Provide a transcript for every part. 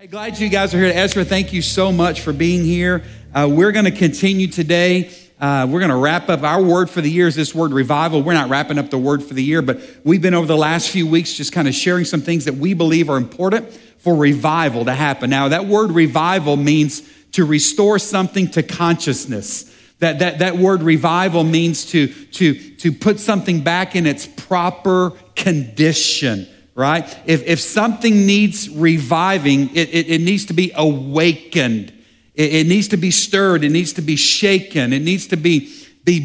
Hey, glad you guys are here. Ezra, thank you so much for being here. We're going to continue today. We're going to wrap up our word for the year is this word revival. We're not wrapping up the word for the year, but we've been over the last few weeks just kind of sharing some things that we believe are important for revival to happen. Now, that word revival means to restore something to consciousness. That word revival means to put something back in its proper condition. Right? If something needs reviving, it needs to be awakened. It needs to be stirred. It needs to be shaken. It needs to be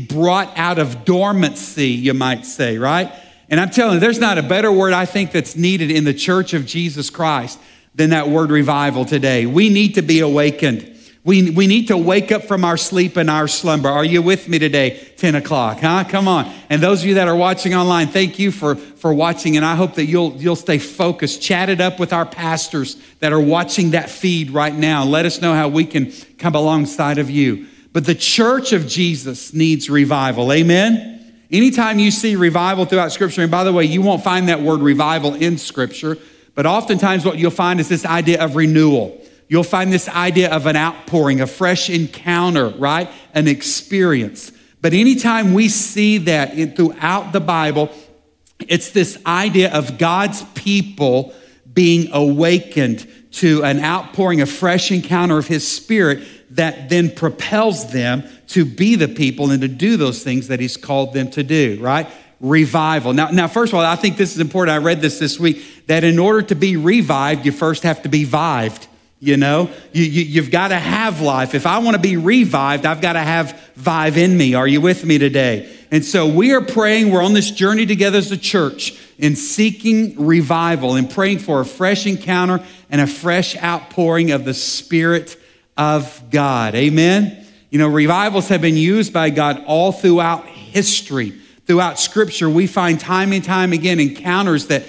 brought out of dormancy, you might say, right? And I'm telling you, there's not a better word I think that's needed in the church of Jesus Christ than that word revival today. We need to be awakened. We need to wake up from our sleep and our slumber. Are you with me today? 10 o'clock, huh? Come on. And those of you that are watching online, thank you for watching. And I hope that you'll stay focused. Chat it up with our pastors that are watching that feed right now. Let us know how we can come alongside of you. But the church of Jesus needs revival. Amen? Anytime you see revival throughout Scripture, and by the way, you won't find that word revival in Scripture, but oftentimes what you'll find is this idea of renewal. You'll find this idea of an outpouring, a fresh encounter, right? An experience. But anytime we see that throughout the Bible, it's this idea of God's people being awakened to an outpouring, a fresh encounter of His Spirit that then propels them to be the people and to do those things that He's called them to do, right? Revival. Now, first of all, I think this is important. I read this week, that in order to be revived, you first have to be vived. You know, you've got to have life. If I want to be revived, I've got to have vive in me. Are you with me today? And so we are praying. We're on this journey together as a church in seeking revival and praying for a fresh encounter and a fresh outpouring of the Spirit of God. Amen. You know, revivals have been used by God all throughout history. Throughout Scripture, we find time and time again encounters that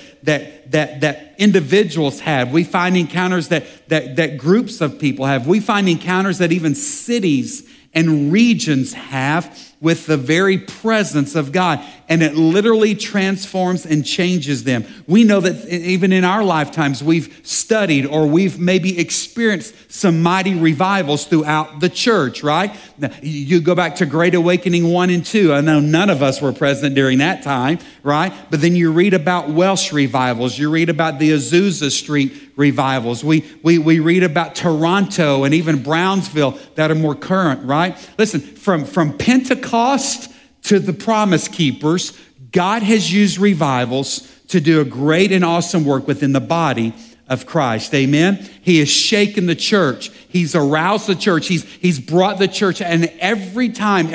individuals have. We find encounters that groups of people have. We find encounters that even cities and regions have with the very presence of God. And it literally transforms and changes them. We know that even in our lifetimes, we've studied or we've maybe experienced some mighty revivals throughout the church, right? Now, you go back to Great Awakening 1 and 2. I know none of us were present during that time, right? But then you read about Welsh revivals. You read about the Azusa Street revivals. We read about Toronto and even Brownsville that are more current, right? Listen, from Pentecost to the Promise Keepers, God has used revivals to do a great and awesome work within the body of Christ. Amen. He has shaken the church. He's aroused the church. He's brought the church. And every time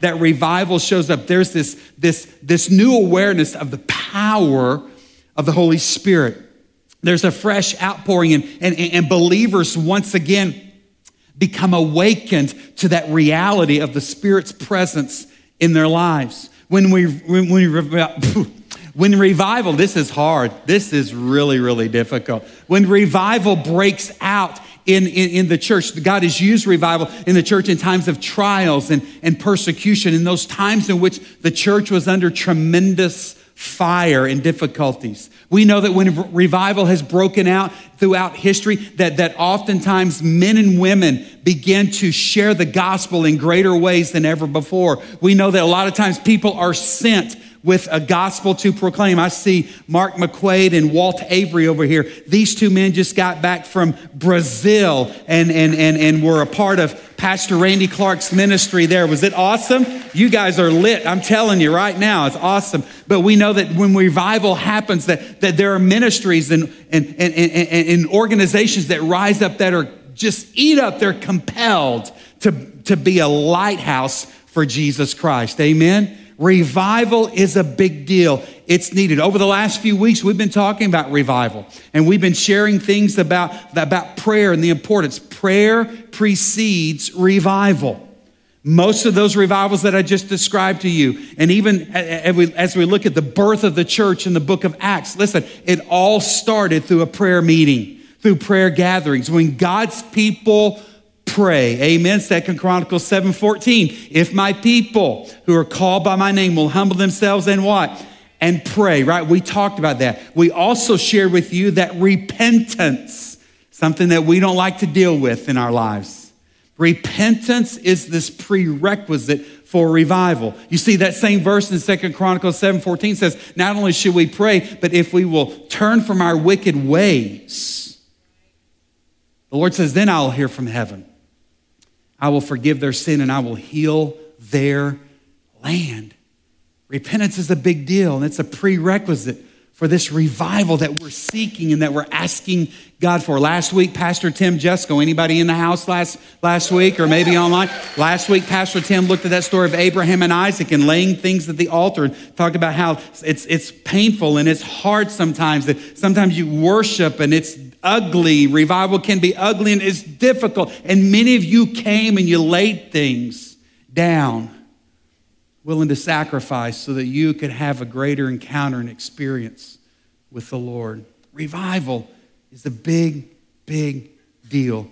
that revival shows up, there's this new awareness of the power of the Holy Spirit. There's a fresh outpouring and believers once again become awakened to that reality of the Spirit's presence in their lives. When revival, this is hard. This is really, really difficult. When revival breaks out in the church, God has used revival in the church in times of trials and persecution, in those times in which the church was under tremendous fire and difficulties. We know that when revival has broken out throughout history, that oftentimes men and women begin to share the gospel in greater ways than ever before. We know that a lot of times people are sent with a gospel to proclaim. I see Mark McQuaid and Walt Avery over here. These two men just got back from Brazil and were a part of Pastor Randy Clark's ministry there. Was it awesome? You guys are lit. I'm telling you right now, it's awesome. But we know that when revival happens, that there are ministries and organizations that rise up that are just eat up. They're compelled to be a lighthouse for Jesus Christ. Amen. Revival is a big deal. It's needed. Over the last few weeks, we've been talking about revival, and we've been sharing things about prayer and the importance. Prayer precedes revival. Most of those revivals that I just described to you, and even as we look at the birth of the church in the book of Acts, listen, it all started through a prayer meeting, through prayer gatherings. When God's people pray. Amen. 2 Chronicles 7:14. If my people who are called by my name will humble themselves and what? And pray, right? We talked about that. We also shared with you that repentance. something that we don't like to deal with in our lives. Repentance is this prerequisite for revival. You see that same verse in 2 Chronicles 7:14 says, not only should we pray, but if we will turn from our wicked ways, the Lord says, then I'll hear from heaven. I will forgive their sin and I will heal their land. Repentance is a big deal and it's a prerequisite for this revival that we're seeking and that we're asking God for. Last week, Pastor Tim Jesko, anybody in the house last week or maybe online? Last week, Pastor Tim looked at that story of Abraham and Isaac and laying things at the altar and talked about how it's painful and it's hard sometimes, that sometimes you worship and it's ugly. Revival can be ugly and it's difficult. And many of you came and you laid things down, willing to sacrifice so that you could have a greater encounter and experience with the Lord. Revival is a big, big deal.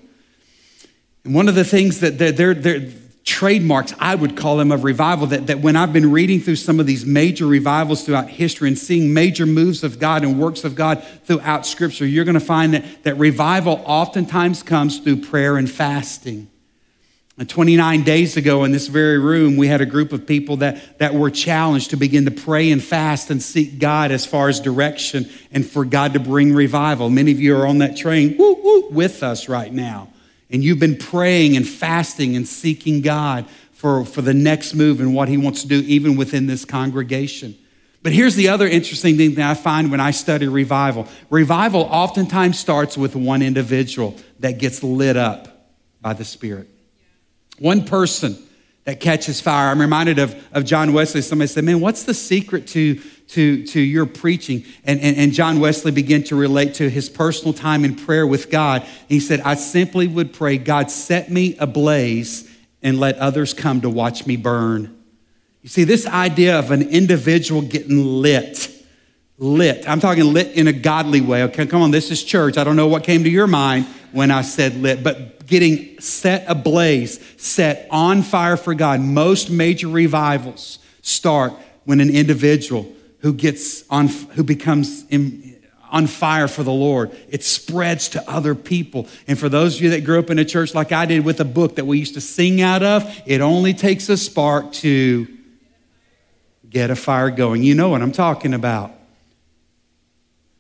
And one of the things that they're trademarks, I would call them, of revival, that when I've been reading through some of these major revivals throughout history and seeing major moves of God and works of God throughout Scripture, you're going to find that revival oftentimes comes through prayer and fasting. 29 days ago in this very room, we had a group of people that were challenged to begin to pray and fast and seek God as far as direction and for God to bring revival. Many of you are on that train with us right now. And you've been praying and fasting and seeking God for the next move and what he wants to do even within this congregation. But here's the other interesting thing that I find when I study revival. Revival oftentimes starts with one individual that gets lit up by the Spirit. One person that catches fire. I'm reminded of John Wesley. Somebody said, man, what's the secret to your preaching? And John Wesley began to relate to his personal time in prayer with God. And he said, I simply would pray, God, set me ablaze and let others come to watch me burn. You see, this idea of an individual getting lit. I'm talking lit in a godly way. Okay, come on, this is church. I don't know what came to your mind when I said lit, but getting set ablaze, set on fire for God. Most major revivals start when an individual who becomes on fire for the Lord. It spreads to other people. And for those of you that grew up in a church like I did with a book that we used to sing out of, it only takes a spark to get a fire going. You know what I'm talking about.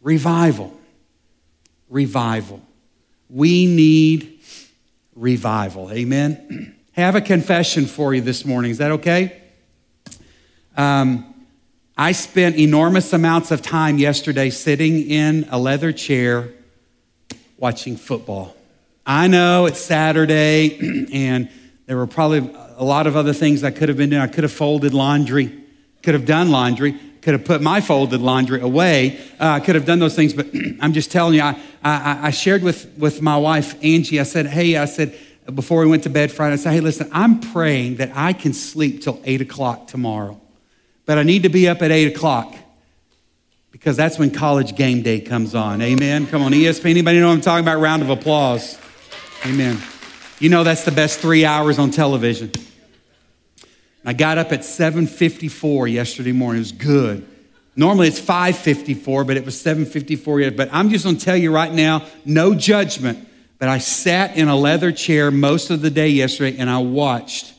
Revival. We need revival. Amen. Hey, I have a confession for you this morning. Is that okay? I spent enormous amounts of time yesterday sitting in a leather chair watching football. I know it's Saturday and there were probably a lot of other things I could have been doing. I could have folded laundry, could have done laundry, could have put my folded laundry away. I could have done those things, but I'm just telling you, I shared with my wife, Angie. I said, before we went to bed Friday, I said, hey, listen, I'm praying that I can sleep till 8:00 tomorrow, but I need to be up at 8:00 because that's when College Game Day comes on. Amen. Come on, ESPN. Anybody know what I'm talking about? Round of applause. Amen. You know, that's the best 3 hours on television. I got up at 7:54 yesterday morning. It was good. Normally it's 5:54, but it was 7:54. But I'm just going to tell you right now, no judgment, but I sat in a leather chair most of the day yesterday and I watched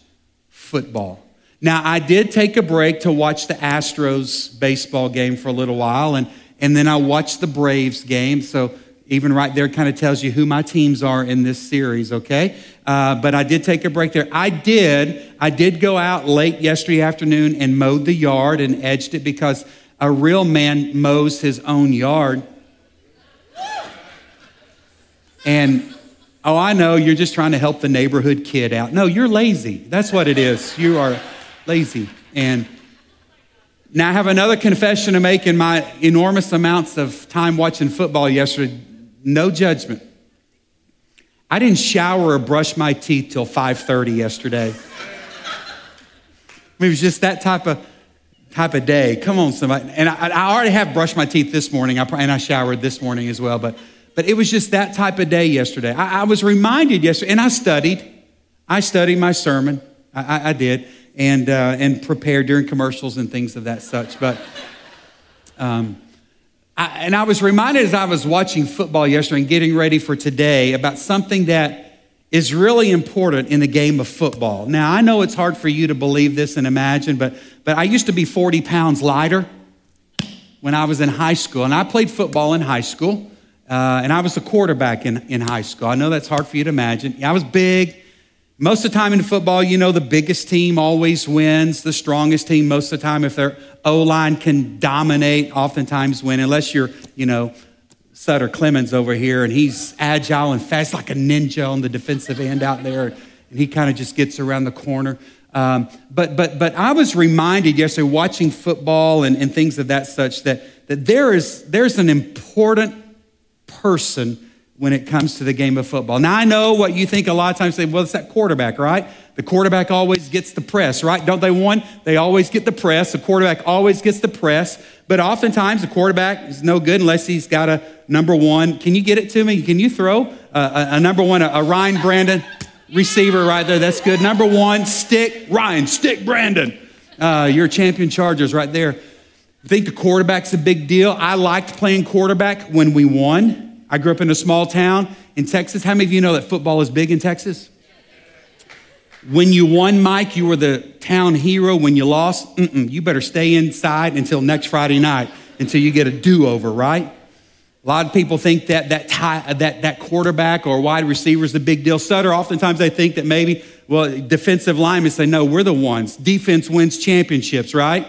football. Now, I did take a break to watch the Astros baseball game for a little while, and then I watched the Braves game. So even right there kind of tells you who my teams are in this series, okay? But I did take a break there. I did go out late yesterday afternoon and mowed the yard and edged it because a real man mows his own yard. And, oh, I know, you're just trying to help the neighborhood kid out. No, you're lazy. That's what it is. You are lazy. And now I have another confession to make in my enormous amounts of time watching football yesterday. No judgment. I didn't shower or brush my teeth till 5:30 yesterday. I mean, it was just that type of day. Come on, somebody. And I already have brushed my teeth this morning, and I showered this morning as well. But it was just that type of day yesterday. I was reminded yesterday, and I studied my sermon. I did, and prepared during commercials and things of that such. But And I was reminded as I was watching football yesterday and getting ready for today about something that is really important in the game of football. Now, I know it's hard for you to believe this and imagine, but I used to be 40 pounds lighter when I was in high school. And I played football in high school, and I was the quarterback in high school. I know that's hard for you to imagine. I was big. Most of the time in football, you know, the biggest team always wins, the strongest team most of the time, if their O-line can dominate, oftentimes win, unless you're, you know, Sutter Clemens over here, and he's agile and fast like a ninja on the defensive end out there, and he kind of just gets around the corner. But I was reminded yesterday watching football and things of that such that there's an important person when it comes to the game of football. Now, I know what you think a lot of times, say, well, it's that quarterback, right? The quarterback always gets the press, right? Don't they win? They always get the press. The quarterback always gets the press. But oftentimes, the quarterback is no good unless he's got a number one. Can you get it to me? Can you throw a number one, a Ryan Brandon receiver right there? That's good. Number one, stick Ryan, stick Brandon. Your champion Chargers right there. I think the quarterback's a big deal. I liked playing quarterback when we won. I grew up in a small town in Texas. How many of you know that football is big in Texas? When you won, Mike, you were the town hero. When you lost, you better stay inside until next Friday night, until you get a do-over, right? A lot of people think that quarterback or wide receiver is the big deal. Sutter, oftentimes they think that maybe, well, defensive linemen say, no, we're the ones. Defense wins championships, right?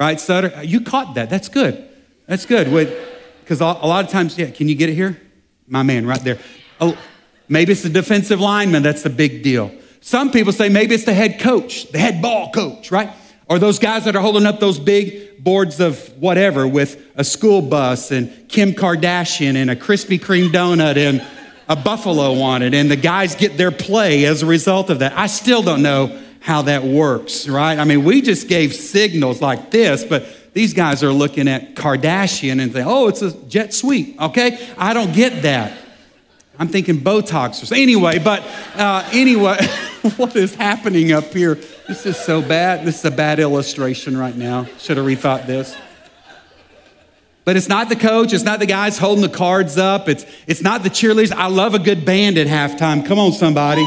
Right, Sutter? You caught that. That's good. That's good. Because a lot of times, yeah, can you get it here? My man right there. Oh, maybe it's the defensive lineman that's the big deal. Some people say maybe it's the head coach, the head ball coach, right? Or those guys that are holding up those big boards of whatever with a school bus and Kim Kardashian and a Krispy Kreme donut and a buffalo on it, and the guys get their play as a result of that. I still don't know how that works, right? I mean, we just gave signals like this, but these guys are looking at Kardashian and say, oh, it's a jet sweep, okay? I don't get that. I'm thinking Botox or something. Anyway, what is happening up here? This is so bad. This is a bad illustration right now. Should have rethought this. But it's not the coach. It's not the guys holding the cards up. It's not the cheerleaders. I love a good band at halftime. Come on, somebody.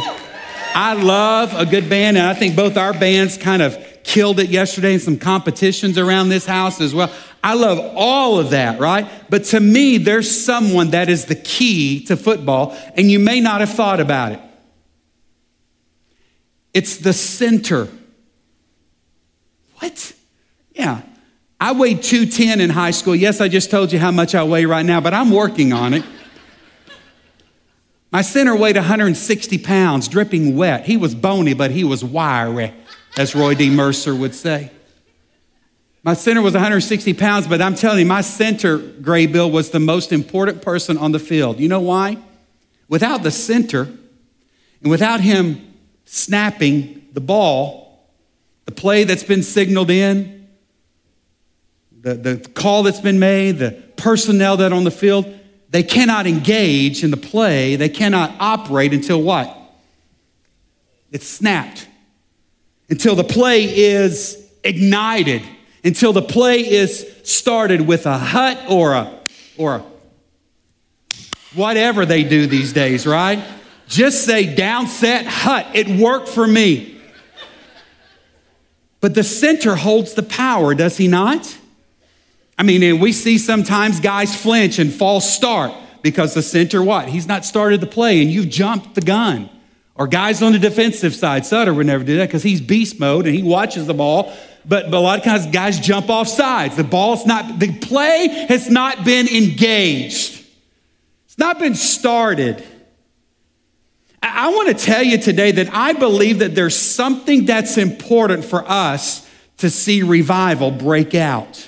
I love a good band, and I think both our bands kind of killed it yesterday in some competitions around this house as well. I love all of that, right? But to me, there's someone that is the key to football, and you may not have thought about it. It's the center. What? Yeah. I weighed 210 in high school. Yes, I just told you how much I weigh right now, but I'm working on it. My center weighed 160 pounds, dripping wet. He was bony, but he was wiry, as Roy D. Mercer would say. My center was 160 pounds, but I'm telling you, my center, Graybill, was the most important person on the field. You know why? Without the center, and without him snapping the ball, the play that's been signaled in, the call that's been made, the personnel that on the field, they cannot engage in the play. They cannot operate until what? It's snapped. Until the play is ignited, until the play is started with a hut or a whatever they do these days, right? Just say down set hut. It worked for me. But the center holds the power, does he not? I mean, and we see sometimes guys flinch and false start because the center, what? He's not started the play and you've jumped the gun. Or guys on the defensive side, Sutter would never do that because he's beast mode and he watches the ball. But a lot of times guys jump off sides. The play has not been engaged. It's not been started. I want to tell you today that I believe that there's something that's important for us to see revival break out.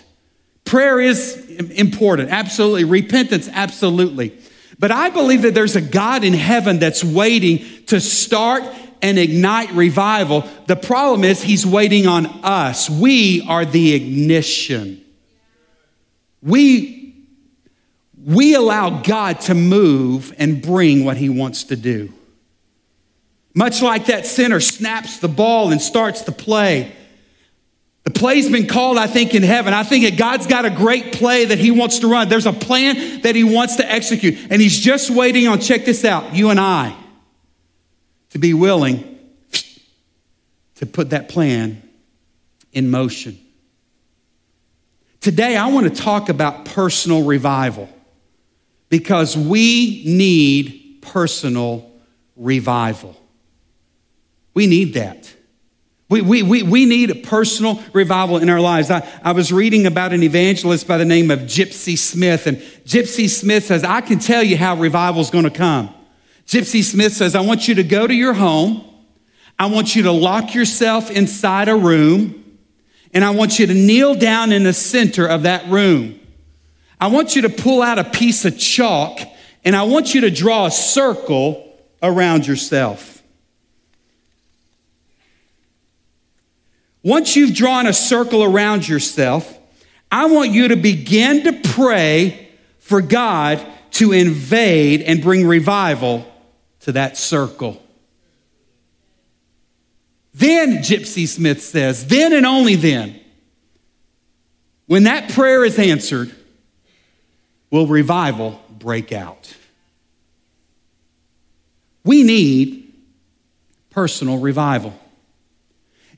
Prayer is important, absolutely. Repentance, absolutely. But I believe that there's a God in heaven that's waiting to start and ignite revival. The problem is he's waiting on us. We are the ignition. We allow God to move and bring what he wants to do. Much like that center snaps the ball and starts the play, The play's been called, I think, in heaven. I think that God's got a great play that he wants to run. There's a plan that he wants to execute. And he's just waiting on, check this out, you and I, to be willing to put that plan in motion. Today, I want to talk about personal revival because we need personal revival. We need that. We need a personal revival in our lives. I was reading about an evangelist by the name of Gypsy Smith, and Gypsy Smith says, I can tell you how revival's gonna come. Gypsy Smith says, I want you to go to your home. I want you to lock yourself inside a room, and I want you to kneel down in the center of that room. I want you to pull out a piece of chalk, and I want you to draw a circle around yourself. Once you've drawn a circle around yourself, I want you to begin to pray for God to invade and bring revival to that circle. Then, Gypsy Smith says, then and only then, when that prayer is answered, will revival break out. We need personal revival.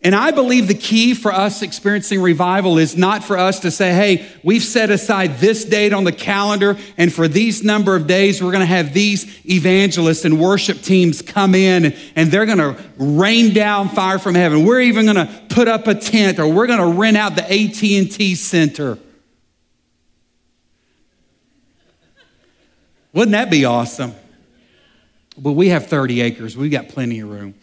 And I believe the key for us experiencing revival is not for us to say, hey, we've set aside this date on the calendar, and for these number of days, we're gonna have these evangelists and worship teams come in, and they're gonna rain down fire from heaven. We're even gonna put up a tent, or we're gonna rent out the AT&T Center. Wouldn't that be awesome? But we have 30 acres. We've got plenty of room.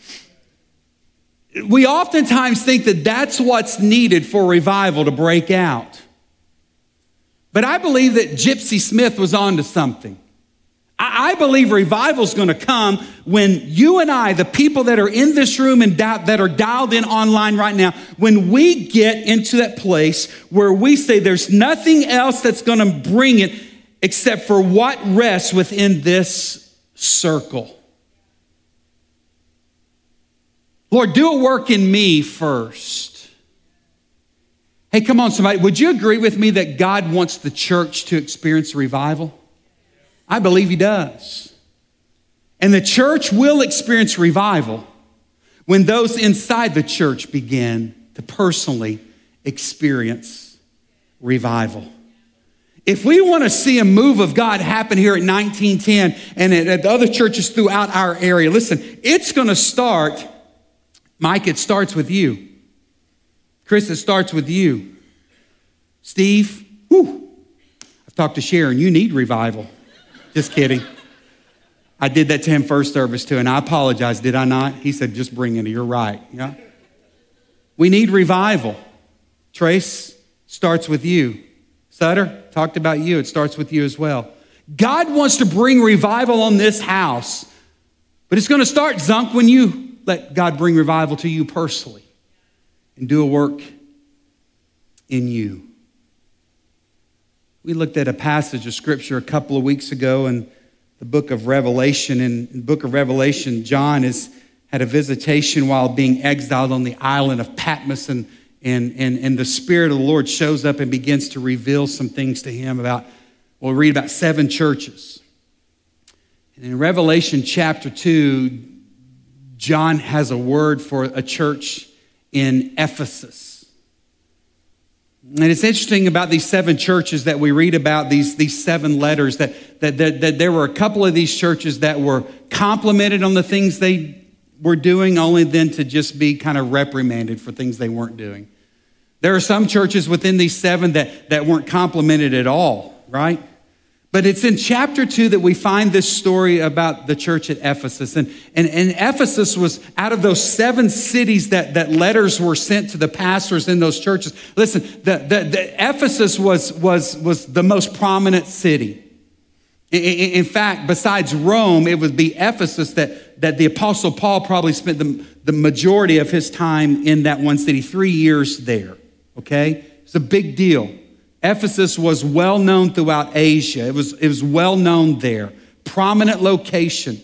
We oftentimes think that that's what's needed for revival to break out. But I believe that Gypsy Smith was onto something. I believe revival's gonna come when you and I, the people that are in this room and that are dialed in online right now, when we get into that place where we say there's nothing else that's gonna bring it except for what rests within this circle. Lord, do a work in me first. Hey, come on, somebody. Would you agree with me that God wants the church to experience revival? I believe he does. And the church will experience revival when those inside the church begin to personally experience revival. If we want to see a move of God happen here at 1910 and at the other churches throughout our area, listen, it's going to start... Mike, it starts with you. Chris, it starts with you. Steve, whew, I've talked to Sharon. You need revival. Just kidding. I did that to him first service too, and I apologize, did I not? He said, just bring it. You're right. Yeah. We need revival. Trace, starts with you. Sutter, talked about you. It starts with you as well. God wants to bring revival on this house, but it's going to start, Zunk, when you... let God bring revival to you personally and do a work in you. We looked at a passage of Scripture a couple of weeks ago in the book of Revelation. In the book of Revelation, John has had a visitation while being exiled on the island of Patmos, and the Spirit of the Lord shows up and begins to reveal some things to him about, we'll read about seven churches. And in Revelation chapter 2, John has a word for a church in Ephesus. And it's interesting about these seven churches that we read about, these seven letters, that there were a couple of these churches that were complimented on the things they were doing, only then to just be kind of reprimanded for things they weren't doing. There are some churches within these seven that weren't complimented at all, right? But it's in chapter 2 that we find this story about the church at Ephesus. And Ephesus was out of those seven cities that letters were sent to the pastors in those churches. Listen, the Ephesus was the most prominent city. In fact, besides Rome, it would be Ephesus that the Apostle Paul probably spent the majority of his time in that one city, 3 years there, okay? It's a big deal. Ephesus was well known throughout Asia. It was well known there. Prominent location,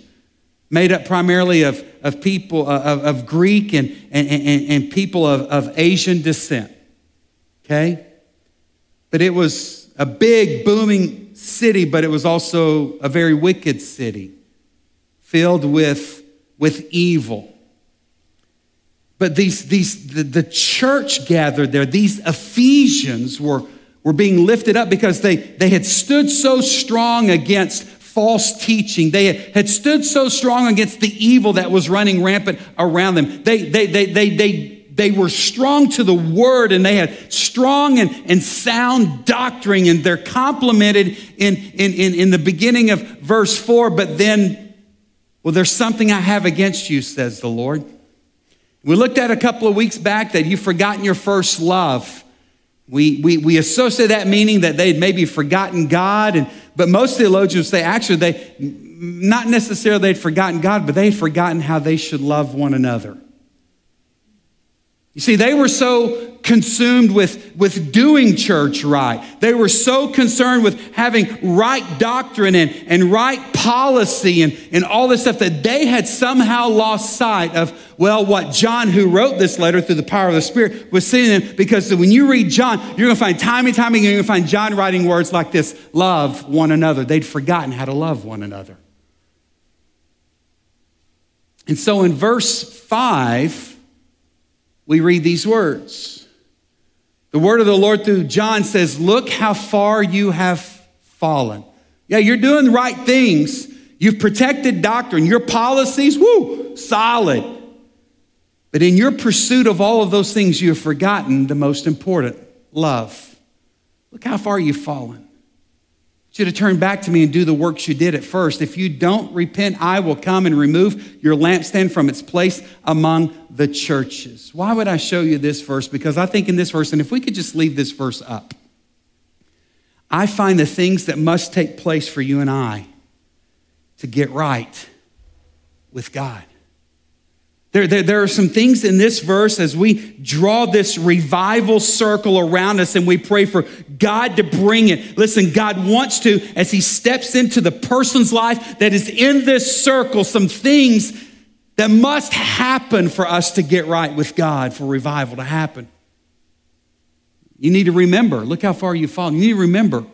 made up primarily of people of Greek and people of Asian descent. okay? But it was a big, booming city, but it was also a very wicked city, filled with evil. But the church gathered there, these Ephesians were being lifted up because they had stood so strong against false teaching. They had stood so strong against the evil that was running rampant around them. They were strong to the word, and they had strong and sound doctrine, and they're complimented in the beginning of verse 4, but then, well, there's something I have against you, says the Lord. We looked at a couple of weeks back that you've forgotten your first love. We associate that meaning that they'd maybe forgotten God, but most theologians say actually they, not necessarily they'd forgotten God, but they'd forgotten how they should love one another. You see, they were so consumed with doing church right. They were so concerned with having right doctrine and right policy and all this stuff that they had somehow lost sight of, well, what John, who wrote this letter through the power of the Spirit, was seeing them. Because when you read John, you're going to find time and time again, you're going to find John writing words like this, love one another. They'd forgotten how to love one another. And so in verse 5, we read these words. The word of the Lord through John says, look how far you have fallen. Yeah, you're doing the right things. You've protected doctrine. Your policies, solid. But in your pursuit of all of those things, you have forgotten the most important, love. Look how far you've fallen. I want you to turn back to me and do the works you did at first. If you don't repent, I will come and remove your lampstand from its place among the churches. Why would I show you this verse? Because I think in this verse, and if we could just leave this verse up, I find the things that must take place for you and I to get right with God. There are some things in this verse as we draw this revival circle around us and we pray for God to bring it. Listen, God wants to, as he steps into the person's life that is in this circle, some things that must happen for us to get right with God, for revival to happen. You need to remember. Look how far you've fallen. You need to remember.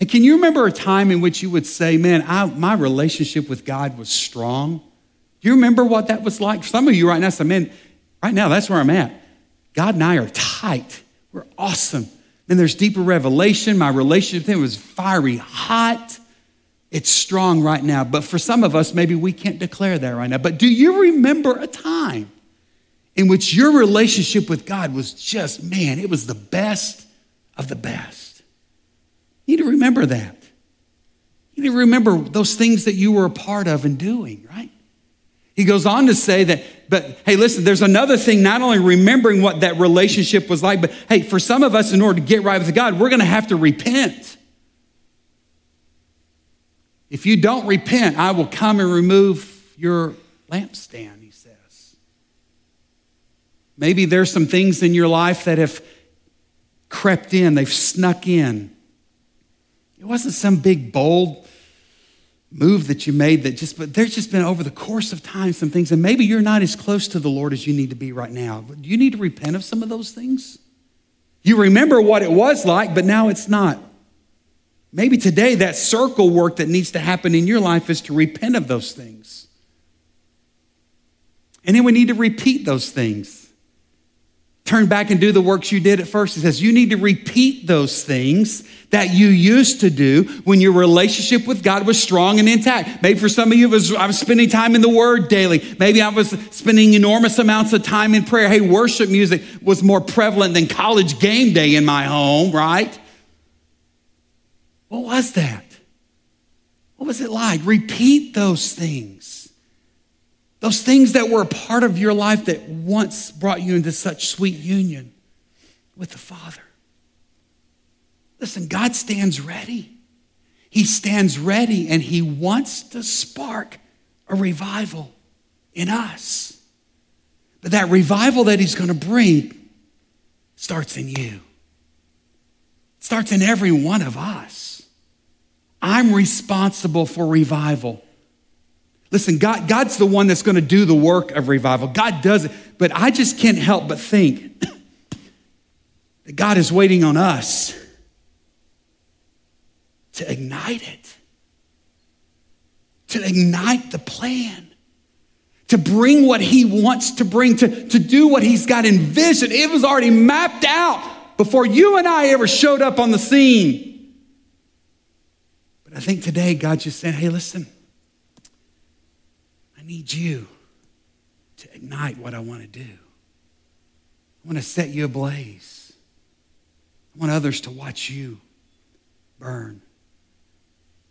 And can you remember a time in which you would say, man, my relationship with God was strong? Do you remember what that was like? Some of you right now say, man, right now, that's where I'm at. God and I are tight. We're awesome. Then there's deeper revelation. My relationship with him was fiery hot. It's strong right now, but for some of us, maybe we can't declare that right now. But do you remember a time in which your relationship with God was just, man, it was the best of the best? You need to remember that. You need to remember those things that you were a part of and doing, right? He goes on to say that, but hey, listen, there's another thing, not only remembering what that relationship was like, but hey, for some of us, in order to get right with God, we're going to have to repent. If you don't repent, I will come and remove your lampstand, he says. Maybe there's some things in your life that have crept in, they've snuck in. It wasn't some big, bold move that you made but there's just been over the course of time some things, and maybe you're not as close to the Lord as you need to be right now. But you need to repent of some of those things. You remember what it was like, but now it's not. Maybe today that circle work that needs to happen in your life is to repent of those things. And then we need to repeat those things. Turn back and do the works you did at first. It says you need to repeat those things that you used to do when your relationship with God was strong and intact. Maybe for some of you, I was spending time in the Word daily. Maybe I was spending enormous amounts of time in prayer. Hey, worship music was more prevalent than College Game Day in my home, right? What was that? What was it like? Repeat those things. Those things that were a part of your life that once brought you into such sweet union with the Father. Listen, God stands ready. He stands ready, and he wants to spark a revival in us. But that revival that he's going to bring starts in you. It starts in every one of us. I'm responsible for revival. Listen, God's the one that's going to do the work of revival. God does it, but I just can't help but think that God is waiting on us to ignite it, to ignite the plan, to bring what he wants to bring, to do what he's got envisioned. It was already mapped out before you and I ever showed up on the scene. But I think today God just said, hey, listen, I need you to ignite what I want to do. I want to set you ablaze. I want others to watch you burn.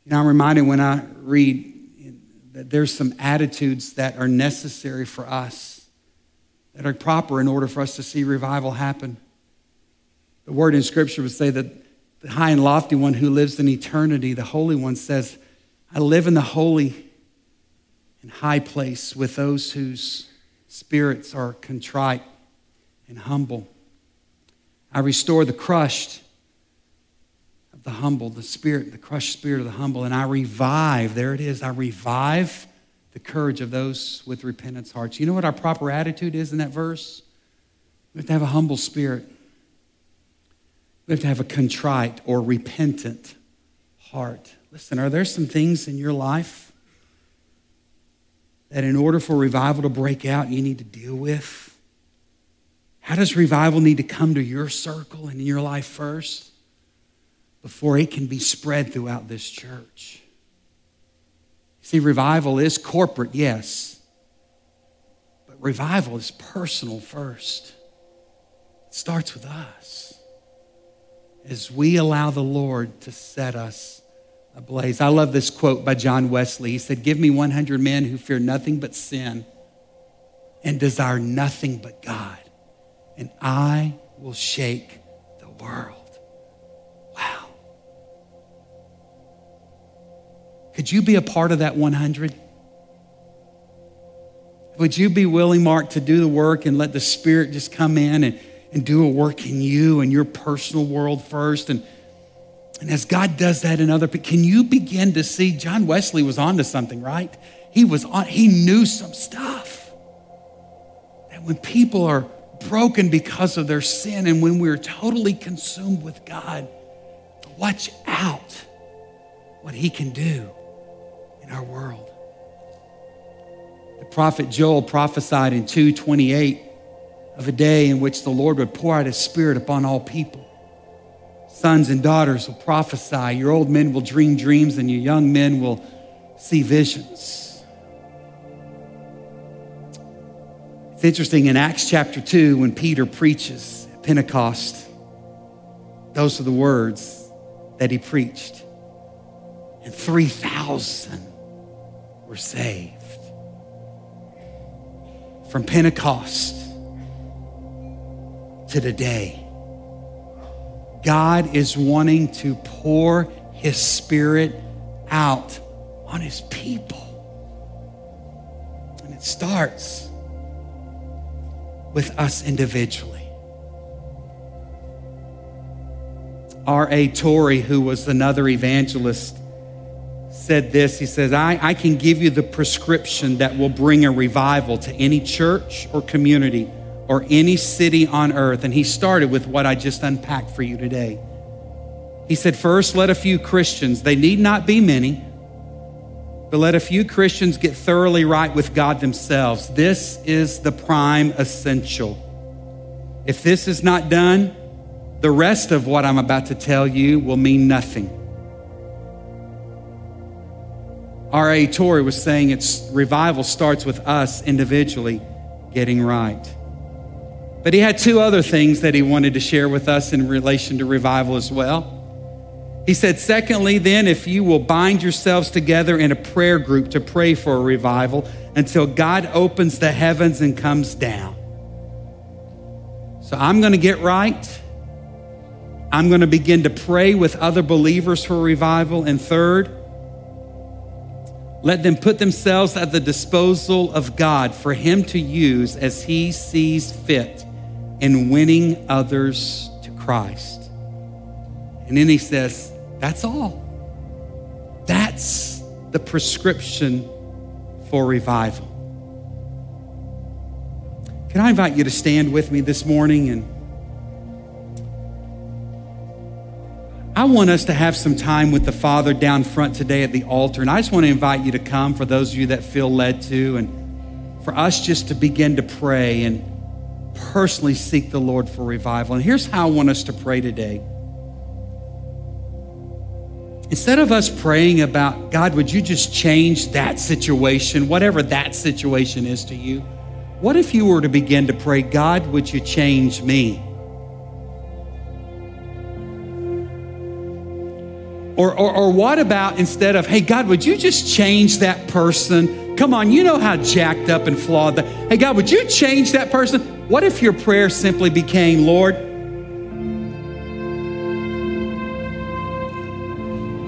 You know, I'm reminded when I read that there's some attitudes that are necessary for us, that are proper in order for us to see revival happen. The word in Scripture would say that the high and lofty one who lives in eternity, the Holy One, says, I live in the holy and high place with those whose spirits are contrite and humble. I restore the crushed of the humble, the crushed spirit of the humble, and I revive, there it is, I revive the courage of those with repentance hearts. You know what our proper attitude is in that verse? We have to have a humble spirit. We have to have a contrite or repentant heart. Listen, are there some things in your life that in order for revival to break out, you need to deal with? How does revival need to come to your circle and in your life first before it can be spread throughout this church? See, revival is corporate, yes, but revival is personal first. It starts with us as we allow the Lord to set us ablaze. I love this quote by John Wesley. He said, give me 100 men who fear nothing but sin and desire nothing but God, and I will shake the world. Wow. Could you be a part of that 100? Would you be willing, Mark, to do the work and let the Spirit just come in and do a work in you and your personal world first? And as God does that in other people, can you begin to see John Wesley was onto something, right? He knew some stuff. That when people are broken because of their sin, and when we're totally consumed with God, watch out what he can do in our world. The prophet Joel prophesied in 2:28 of a day in which the Lord would pour out his Spirit upon all people. Sons and daughters will prophesy. Your old men will dream dreams, and your young men will see visions. It's interesting, in Acts chapter 2, when Peter preaches at Pentecost, those are the words that he preached. And 3,000 were saved. From Pentecost to today, God is wanting to pour his Spirit out on his people. And it starts with us individually. R.A. Torrey, who was another evangelist, said this. He says, I can give you the prescription that will bring a revival to any church or community or any city on earth. And he started with what I just unpacked for you today. He said, first, let a few Christians, they need not be many, but let a few Christians get thoroughly right with God themselves. This is the prime essential. If this is not done, the rest of what I'm about to tell you will mean nothing. R.A. Torrey was saying it's revival starts with us individually getting right. But he had two other things that he wanted to share with us in relation to revival as well. He said, secondly, then, if you will bind yourselves together in a prayer group to pray for a revival until God opens the heavens and comes down. So I'm going to get right. I'm going to begin to pray with other believers for revival. And third, let them put themselves at the disposal of God for him to use as he sees fit in winning others to Christ. And then he says, that's all. That's the prescription for revival. Can I invite you to stand with me this morning? And I want us to have some time with the Father down front today at the altar. And I just want to invite you to come, for those of you that feel led to, and for us just to begin to pray and personally seek the Lord for revival. And here's how I want us to pray today. Instead of us praying about, God, would you just change that situation, whatever that situation is to you, what if you were to begin to pray, God, would you change me? Or what about, instead of, hey, God, would you just change that person? Come on, you know how jacked up and flawed that. Hey, God, would you change that person? What if your prayer simply became, Lord,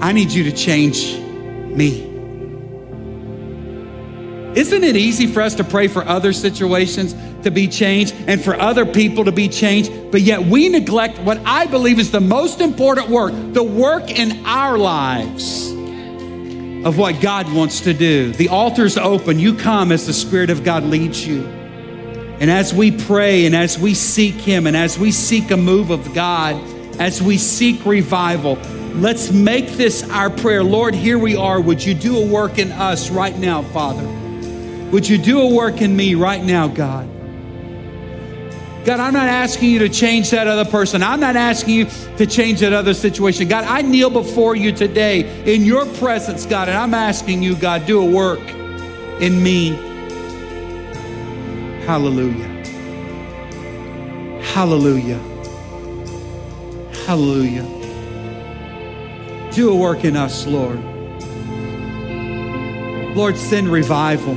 I need you to change me. Isn't it easy for us to pray for other situations to be changed and for other people to be changed, but yet we neglect what I believe is the most important work, the work in our lives of what God wants to do. The altar's open. You come as the Spirit of God leads you. And as we pray and as we seek Him and as we seek a move of God, as we seek revival, let's make this our prayer. Lord, here we are. Would you do a work in us right now, Father? Would you do a work in me right now, God? God, I'm not asking you to change that other person. I'm not asking you to change that other situation. God, I kneel before you today in your presence, God, and I'm asking you, God, do a work in me. Hallelujah. Hallelujah. Hallelujah. Do a work in us, Lord. Lord, send revival.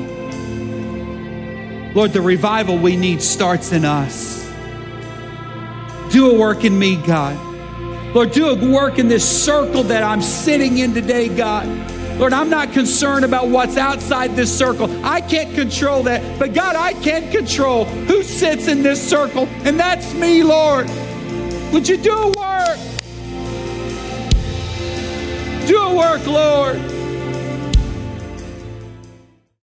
Lord, the revival we need starts in us. Do a work in me, God. Lord, do a work in this circle that I'm sitting in today, God. Lord, I'm not concerned about what's outside this circle. I can't control that. But God, I can control who sits in this circle, and that's me, Lord. Would you do a work? Do a work, Lord.